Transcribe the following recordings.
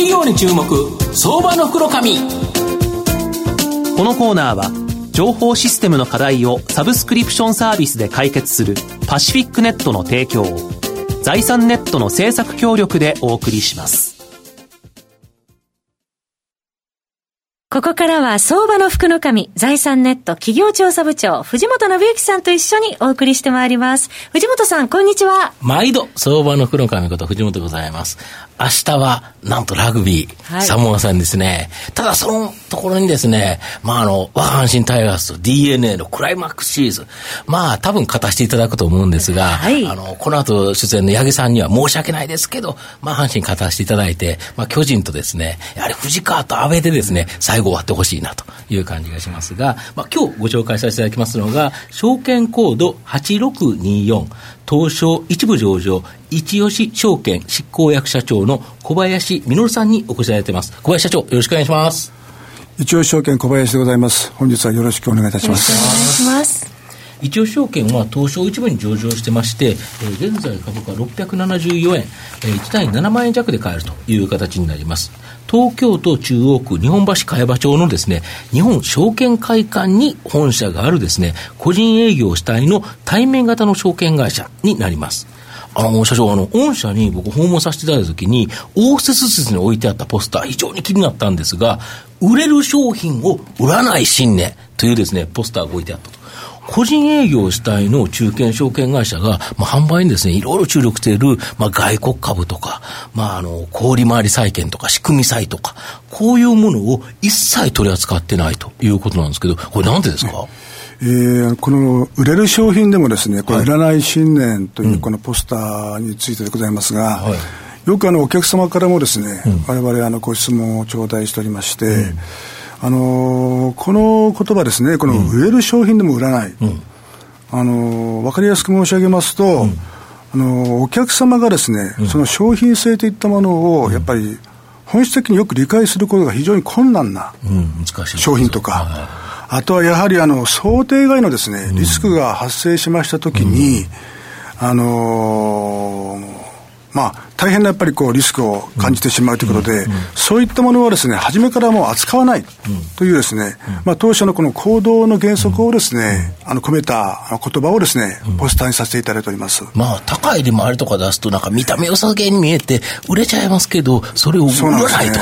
企業に注目、相場の袋紙。このコーナーは情報システムの課題をサブスクリプションサービスで解決するパシフィックネットの提供を財産ネットの政策協力でお送りします。ここからは相場の福の神、財産ネット企業調査部長藤本信之さんと一緒にお送りしてまいります。藤本さん、こんにちは。毎度相場の福の神こと藤本でございます。明日はなんとラグビー、サモア戦ですね。ただそのところにですね、我が阪神タイガースと DNA のクライマックスシリーズ、多分勝たせていただくと思うんですが、この後出演の八木さんには申し訳ないですけど、阪神勝たせていただいて、巨人とですね、やはり藤川と阿部でですね、終わってほしいなという感じがしますが、今日ご紹介させていただきますのが証券コード8624東証一部上場一吉証券執行役社長の小林実さんにお越しいただいています。小林社長、よろしくお願いします。一吉証券小林でございます。本日はよろしくお願いいたします。よろしくお願いします。一吉証券は東証一部に上場してまして、現在株価674円、1単位7万円弱で買えるという形になります。東京都中央区日本橋茅場町のですね、日本証券会館に本社があるですね、個人営業主体の対面型の証券会社になります。社長、御社に僕訪問させていただいたときに、応接室に置いてあったポスター、非常に気になったんですが、売れる商品を売らない信念というですね、ポスターが置いてあったと。個人営業主体の中堅証券会社が、販売にですね、いろいろ注力している、外国株とか、小売回り債券とか仕組み債とか、こういうものを一切取り扱ってないということなんですけど、これなんでですか？この売れる商品でもですね、これ売らない信念というこのポスターについてでございますが、よくお客様からもですね、我々ご質問を頂戴しておりまして、この言葉ですね、この売れる商品でも売らない、分かりやすく申し上げますと、お客様がですね、その商品性といったものをやっぱり本質的によく理解することが非常に困難な商品とか、あとはやはり想定外のですね、リスクが発生しましたときに、大変なやっぱりリスクを感じてしまうということで、そういったものはですね、初めからもう扱わないというですね、当社のこの行動の原則をですね、込めた言葉をですね、ポスターにさせていただいております。高い利回りとか出すとなんか見た目良さげに見えて売れちゃいますけど、それを売らないと。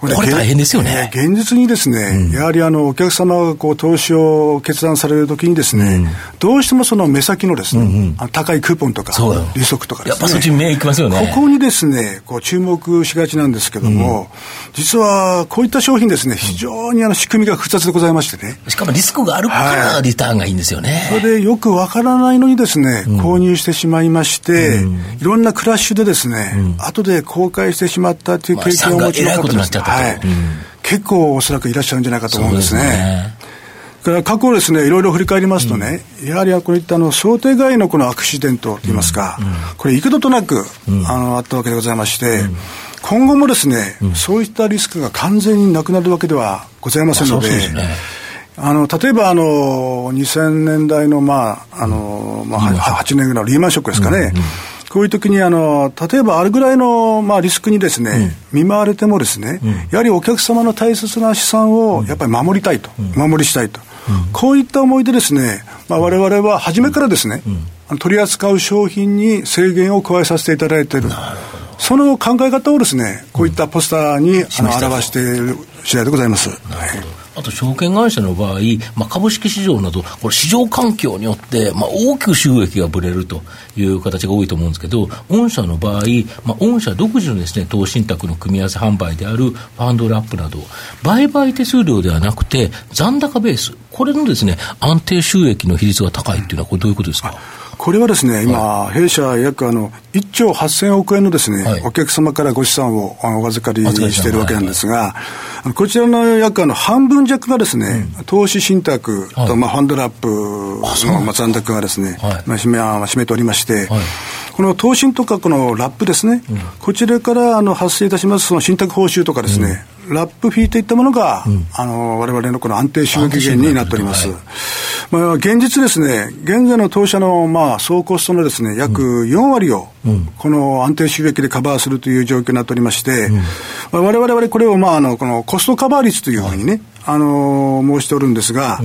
これ大変ですよね。現実にですね、やはりお客様が投資を決断されるときにですね、どうしてもその目先のですね、高いクーポンとか利息とかですね、やっぱそっち目いきますよね。ここにですね、注目しがちなんですけども、実はこういった商品ですね、非常に仕組みが複雑でございましてね、しかもリスクがあるからリターンがいいんですよね。それでよくわからないのにですね、購入してしまいまして、いろんなクラッシュでですね、後で後悔してしまったという経験をお持ちの方ですね。結構おそらくいらっしゃるんじゃないかと思うんですね。だから過去ですね、いろいろ振り返りますとね、やはりこういった想定外のこのアクシデントといいますか、これ幾度となく、あったわけでございまして、今後もですね、そういったリスクが完全になくなるわけではございませんので、例えば2000年代の8年ぐらいのリーマンショックですかね、こういう時に例えばあれぐらいの、リスクにですね、見舞われてもですね、やはりお客様の大切な資産をやっぱり守りたいと、守りしたいと、こういった思いでですね、我々は初めからですね、取り扱う商品に制限を加えさせていただいている。その考え方をですね、こういったポスターに表している次第でございます。あと証券会社の場合、株式市場などこれ市場環境によって、大きく収益がぶれるという形が多いと思うんですけど、御社の場合、御社独自のですね、投資信託の組み合わせ販売であるファンドラップなど、売買手数料ではなくて残高ベース、これのですね、安定収益の比率が高いというのはこれどういうことですか？これはですね、今、弊社約1兆8000億円のですね、お客様からご資産をお預かりしているわけなんですが、こちらの約半分弱がですね、投資信託とファンドラップの残高がですね、占めておりまして、この投信とかこのラップですね、こちらから発生いたしますその信託報酬とかですね、ラップフィーといったものが、我々のこの安定収益源になっております。まあ、現実ですね、現在の当社のまあ総コストのですね約4割をこの安定収益でカバーするという状況になっておりまして、我々はこれをまあこのコストカバー率というふうにね、申しておるんですが、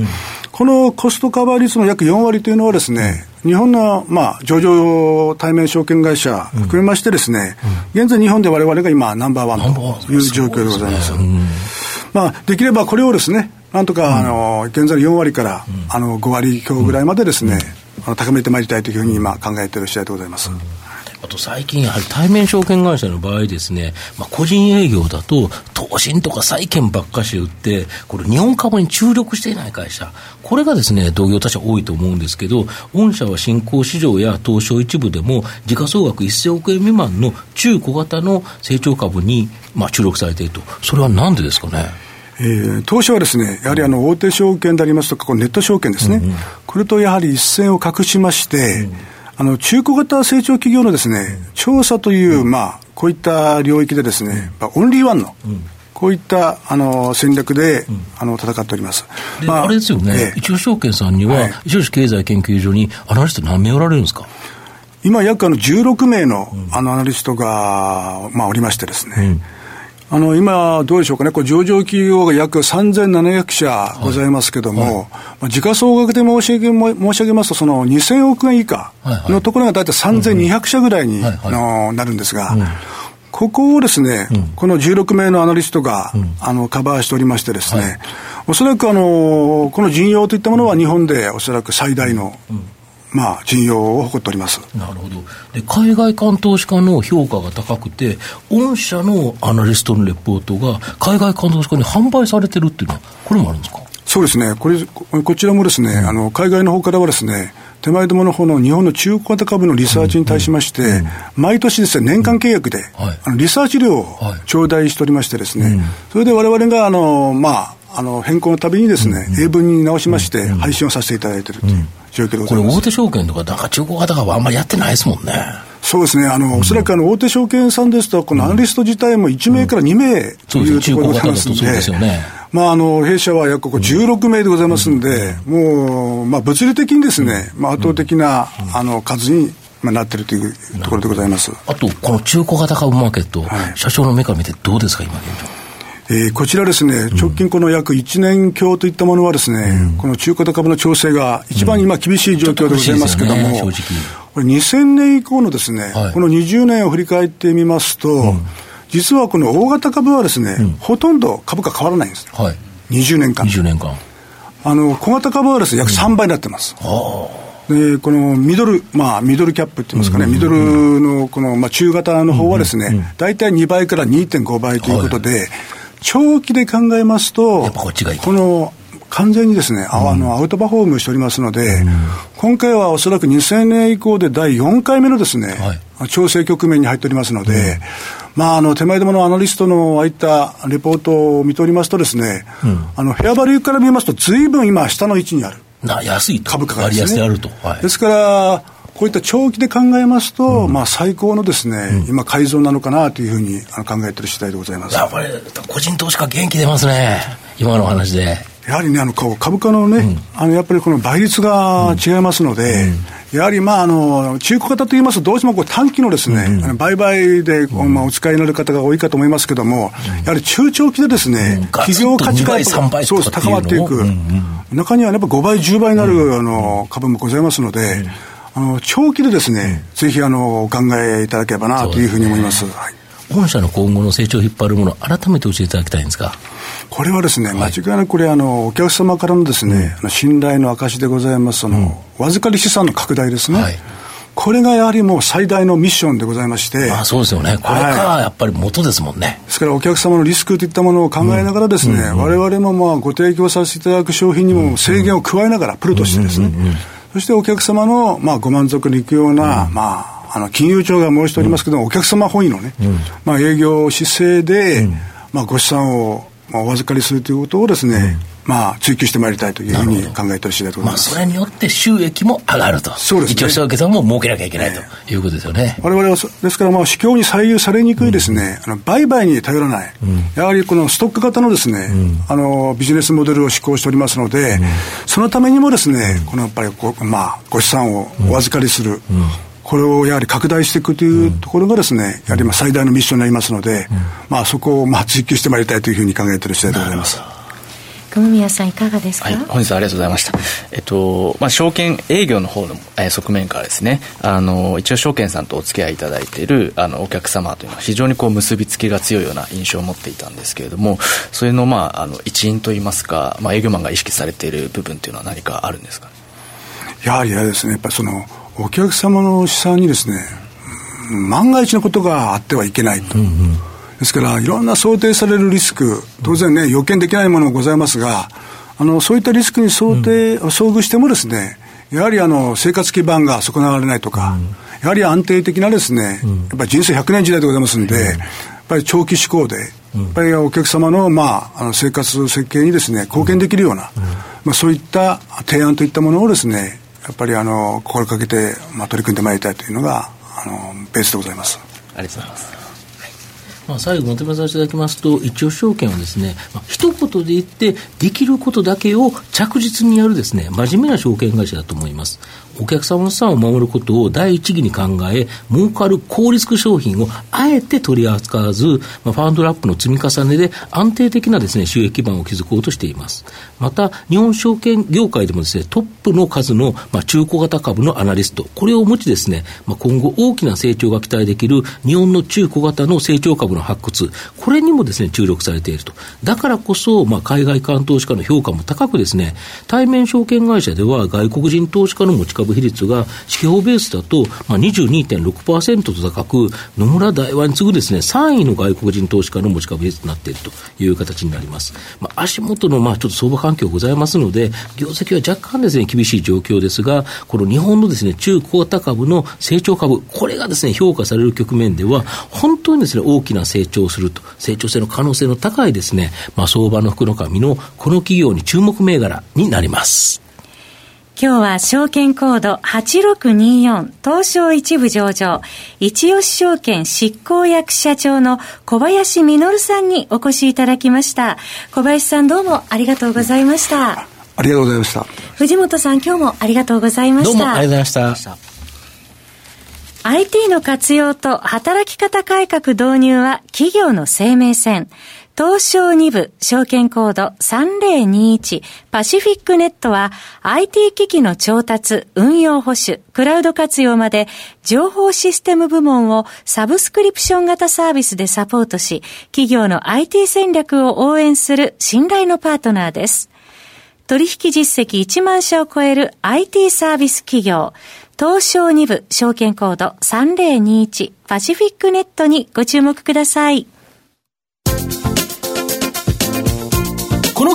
このコストカバー率の約4割というのはですね、日本のまあ上場対面証券会社含めましてですね、現在日本で我々が今ナンバーワンという状況でございます。まあ、できればこれをですね、なんとか現在の4割から5割強ぐらいまでですね、高めてまいりたいというふうに今考えている次第でございます。あと最近やはり対面証券会社の場合ですね、まあ、個人営業だと投信とか債券ばっかし売ってこれ日本株に注力していない会社、これがですね同業他社多いと思うんですけど、御社は新興市場や東証一部でも時価総額1000億円未満の中小型の成長株にまあ注力されていると。それはなんでですかね。当社はですね、やはり大手証券でありますとかこのネット証券ですね、これとやはり一線を画しまして、中小型成長企業のですね、調査という、まあ、こういった領域でですね、オンリーワンの、こういった戦略で戦っております。まあ、あれですよね、一応証券さんには、一応経済研究所にアナリスト何名おられるんですか。今約16名の、アナリストが、まあ、おりましてですね、今どうでしょうかね、こう上場企業が約3700社ございますけども、時価総額で申し上げますとその2000億円以下のところがだいたい3200社ぐらいになるんですが、ここをですね、この16名のアナリストがカバーしておりましてですね、おそらくこの陣容といったものは日本でおそらく最大の、まあ、陣容を誇っております。なるほど。で、海外間投資家の評価が高くて御社のアナリストのレポートが海外間投資家に販売されてるっていうのはこれもあるんですか。そうですね、こちらもですね、海外の方からはですね、手前どもの方の日本の中小型株のリサーチに対しまして、毎年ですね、年間契約で、リサーチ料を頂戴しておりましてですね、それで我々がまあ変更のたびにですね、英文に直しまして配信をさせていただいているという状況でございます。これ大手証券とかなんか中古型はあんまりやってないですもんね。そうですね、おそらく大手証券さんですとこのアナリスト自体も1名から2名というところでございますので、まあ、弊社は約16名でございますので、もう、まあ、物理的にですね、まあ、圧倒的な数になっているというところでございます。あとこの中古型株マーケット、社長の目から見てどうですか今現状。こちらですね、直近この約1年強といったものはですね、この中古株の調整が一番今厳しい状況でございますけども、これ2000年以降のですね、この20年を振り返ってみますと、実はこの大型株はですね、ほとんど株価変わらないんです。20年間。小型株はですね、約3倍になってます。で、このミドルキャップって言いますかね、ミドルのこの、まあ、中型の方はですね、大体2倍から 2.5 倍ということで、長期で考えますとやっぱこの完全にですね、アウトパフォームしておりますので、今回はおそらく2000年以降で第4回目のですね、調整局面に入っておりますので、まあ、手前どものアナリストのああいったレポートを見ておりますとですね、フェアバリューから見ますと随分今下の位置にある安い株価がですね、ですからこういった長期で考えますと、まあ、最高のですね、今改造なのかなというふうに考えている次第でございます。やっぱり個人投資家元気出ますね今の話で。やはりね、株価のね、やっぱりこの倍率が違いますので、やはりまあ中古型といいますとどうしてもこう短期のですね、売買でまあお使いになる方が多いかと思いますけども、やはり中長期でですね、企業価値が高まっていく、中にはやっぱ5倍10倍になる株もございますので、長期でですね、ぜひお考えいただければなというふうに思います。御社の今後の成長を引っ張るものを改めて教えていただきたいんですが。これはですね、間違いなくこれお客様からのですね、信頼の証でございます、預かり資産の拡大ですね、これがやはりもう最大のミッションでございまして、そうですよね、これがやっぱり元ですもんね、ですからお客様のリスクといったものを考えながらですね、我々もまあご提供させていただく商品にも制限を加えながら、プロとしてですね、そしてお客様の、まあ、ご満足のいくような、まあ、金融庁が申しておりますけども、お客様本位のね、まあ、営業姿勢で、まあ、ご資産を、まあ、お預かりするということをですね、まあ、追求してまいりたいというふうに考えている次第でございます。まあ、それによって収益も上がると。そうですね。一応したお客さんも儲けなきゃいけないということですよね。我々はですから、まあ、市況に左右されにくいですね、売買に頼らない、やはりこのストック型のですね、ビジネスモデルを施行しておりますので、そのためにもですね、このやっぱりまあ、ご資産をお預かりする、これをやはり拡大していくというところがですね、やはり今最大のミッションになりますので、まあ、そこをまあ追求してまいりたいというふうに考えている次第でございます。熊宮さんいかがですか。はい、本日はありがとうございました。まあ、証券営業の方の、側面からですね、一応証券さんとお付き合いいただいているお客様というのは非常にこう結びつきが強いような印象を持っていたんですけれども、それの、まあ、一因といいますか、まあ、営業マンが意識されている部分というのは何かあるんですかね。やはりですね、やっぱりそのお客様の資産にですね、万が一のことがあってはいけないと、ですからいろんな想定されるリスク、当然ね、予見できないものもございますが、そういったリスクに遭遇してもですね、やはり生活基盤が損なわれないとか、やはり安定的なですね、やっぱり人生100年時代でございますんで、やっぱり長期志向で、やっぱりお客様の、まあ、生活設計にですね、貢献できるような、まあ、そういった提案といったものをですね、やっぱり心掛けて、まあ、取り組んでまいりたいというのがベースでございます。ありがとうございます。まあ、最後まとめさせていただきますと、一応証券はですね、まあ、一言で言ってできることだけを着実にやるですね、真面目な証券会社だと思います。お客様の資産を守ることを第一義に考え、儲かる高リスク商品をあえて取り扱わず、まあ、ファンドラップの積み重ねで安定的なですね、収益基盤を築こうとしています。また日本証券業界でもですね、トップの数の、まあ、中古型株のアナリスト、これを持ちですね、まあ、今後大きな成長が期待できる日本の中古型の成長株の発掘、これにもですね、注力されていると。だからこそ、まあ、海外間投資家の評価も高くですね、対面証券会社では外国人投資家の持ち株比率が指標ベースだと、まあ、22.6% と高く、野村大和に次ぐですね、3位の外国人投資家の持ち株比率となっているという形になります。まあ、足元のまあちょっと相場環境ございますので、業績は若干ですね、厳しい状況ですが、この日本のですね、中小型株の成長株、これがですね、評価される局面では本当にですね、大きな成長すると、成長性の可能性の高いですね、まあ、相場の福の神のこの企業に注目銘柄になります。今日は証券コード8624東証一部上場一吉証券執行役社長の小林実さんにお越しいただきました。小林さん、どうもありがとうございました。ありがとうございました。藤本さん、今日もありがとうございました。どうもありがとうございました。IT の活用と働き方改革導入は企業の生命線。東証2部証券コード3021パシフィックネットは IT 機器の調達、運用保守、クラウド活用まで情報システム部門をサブスクリプション型サービスでサポートし、企業の IT 戦略を応援する信頼のパートナーです。取引実績1万社を超える IT サービス企業。東証2部証券コード3021パシフィックネットにご注目ください。この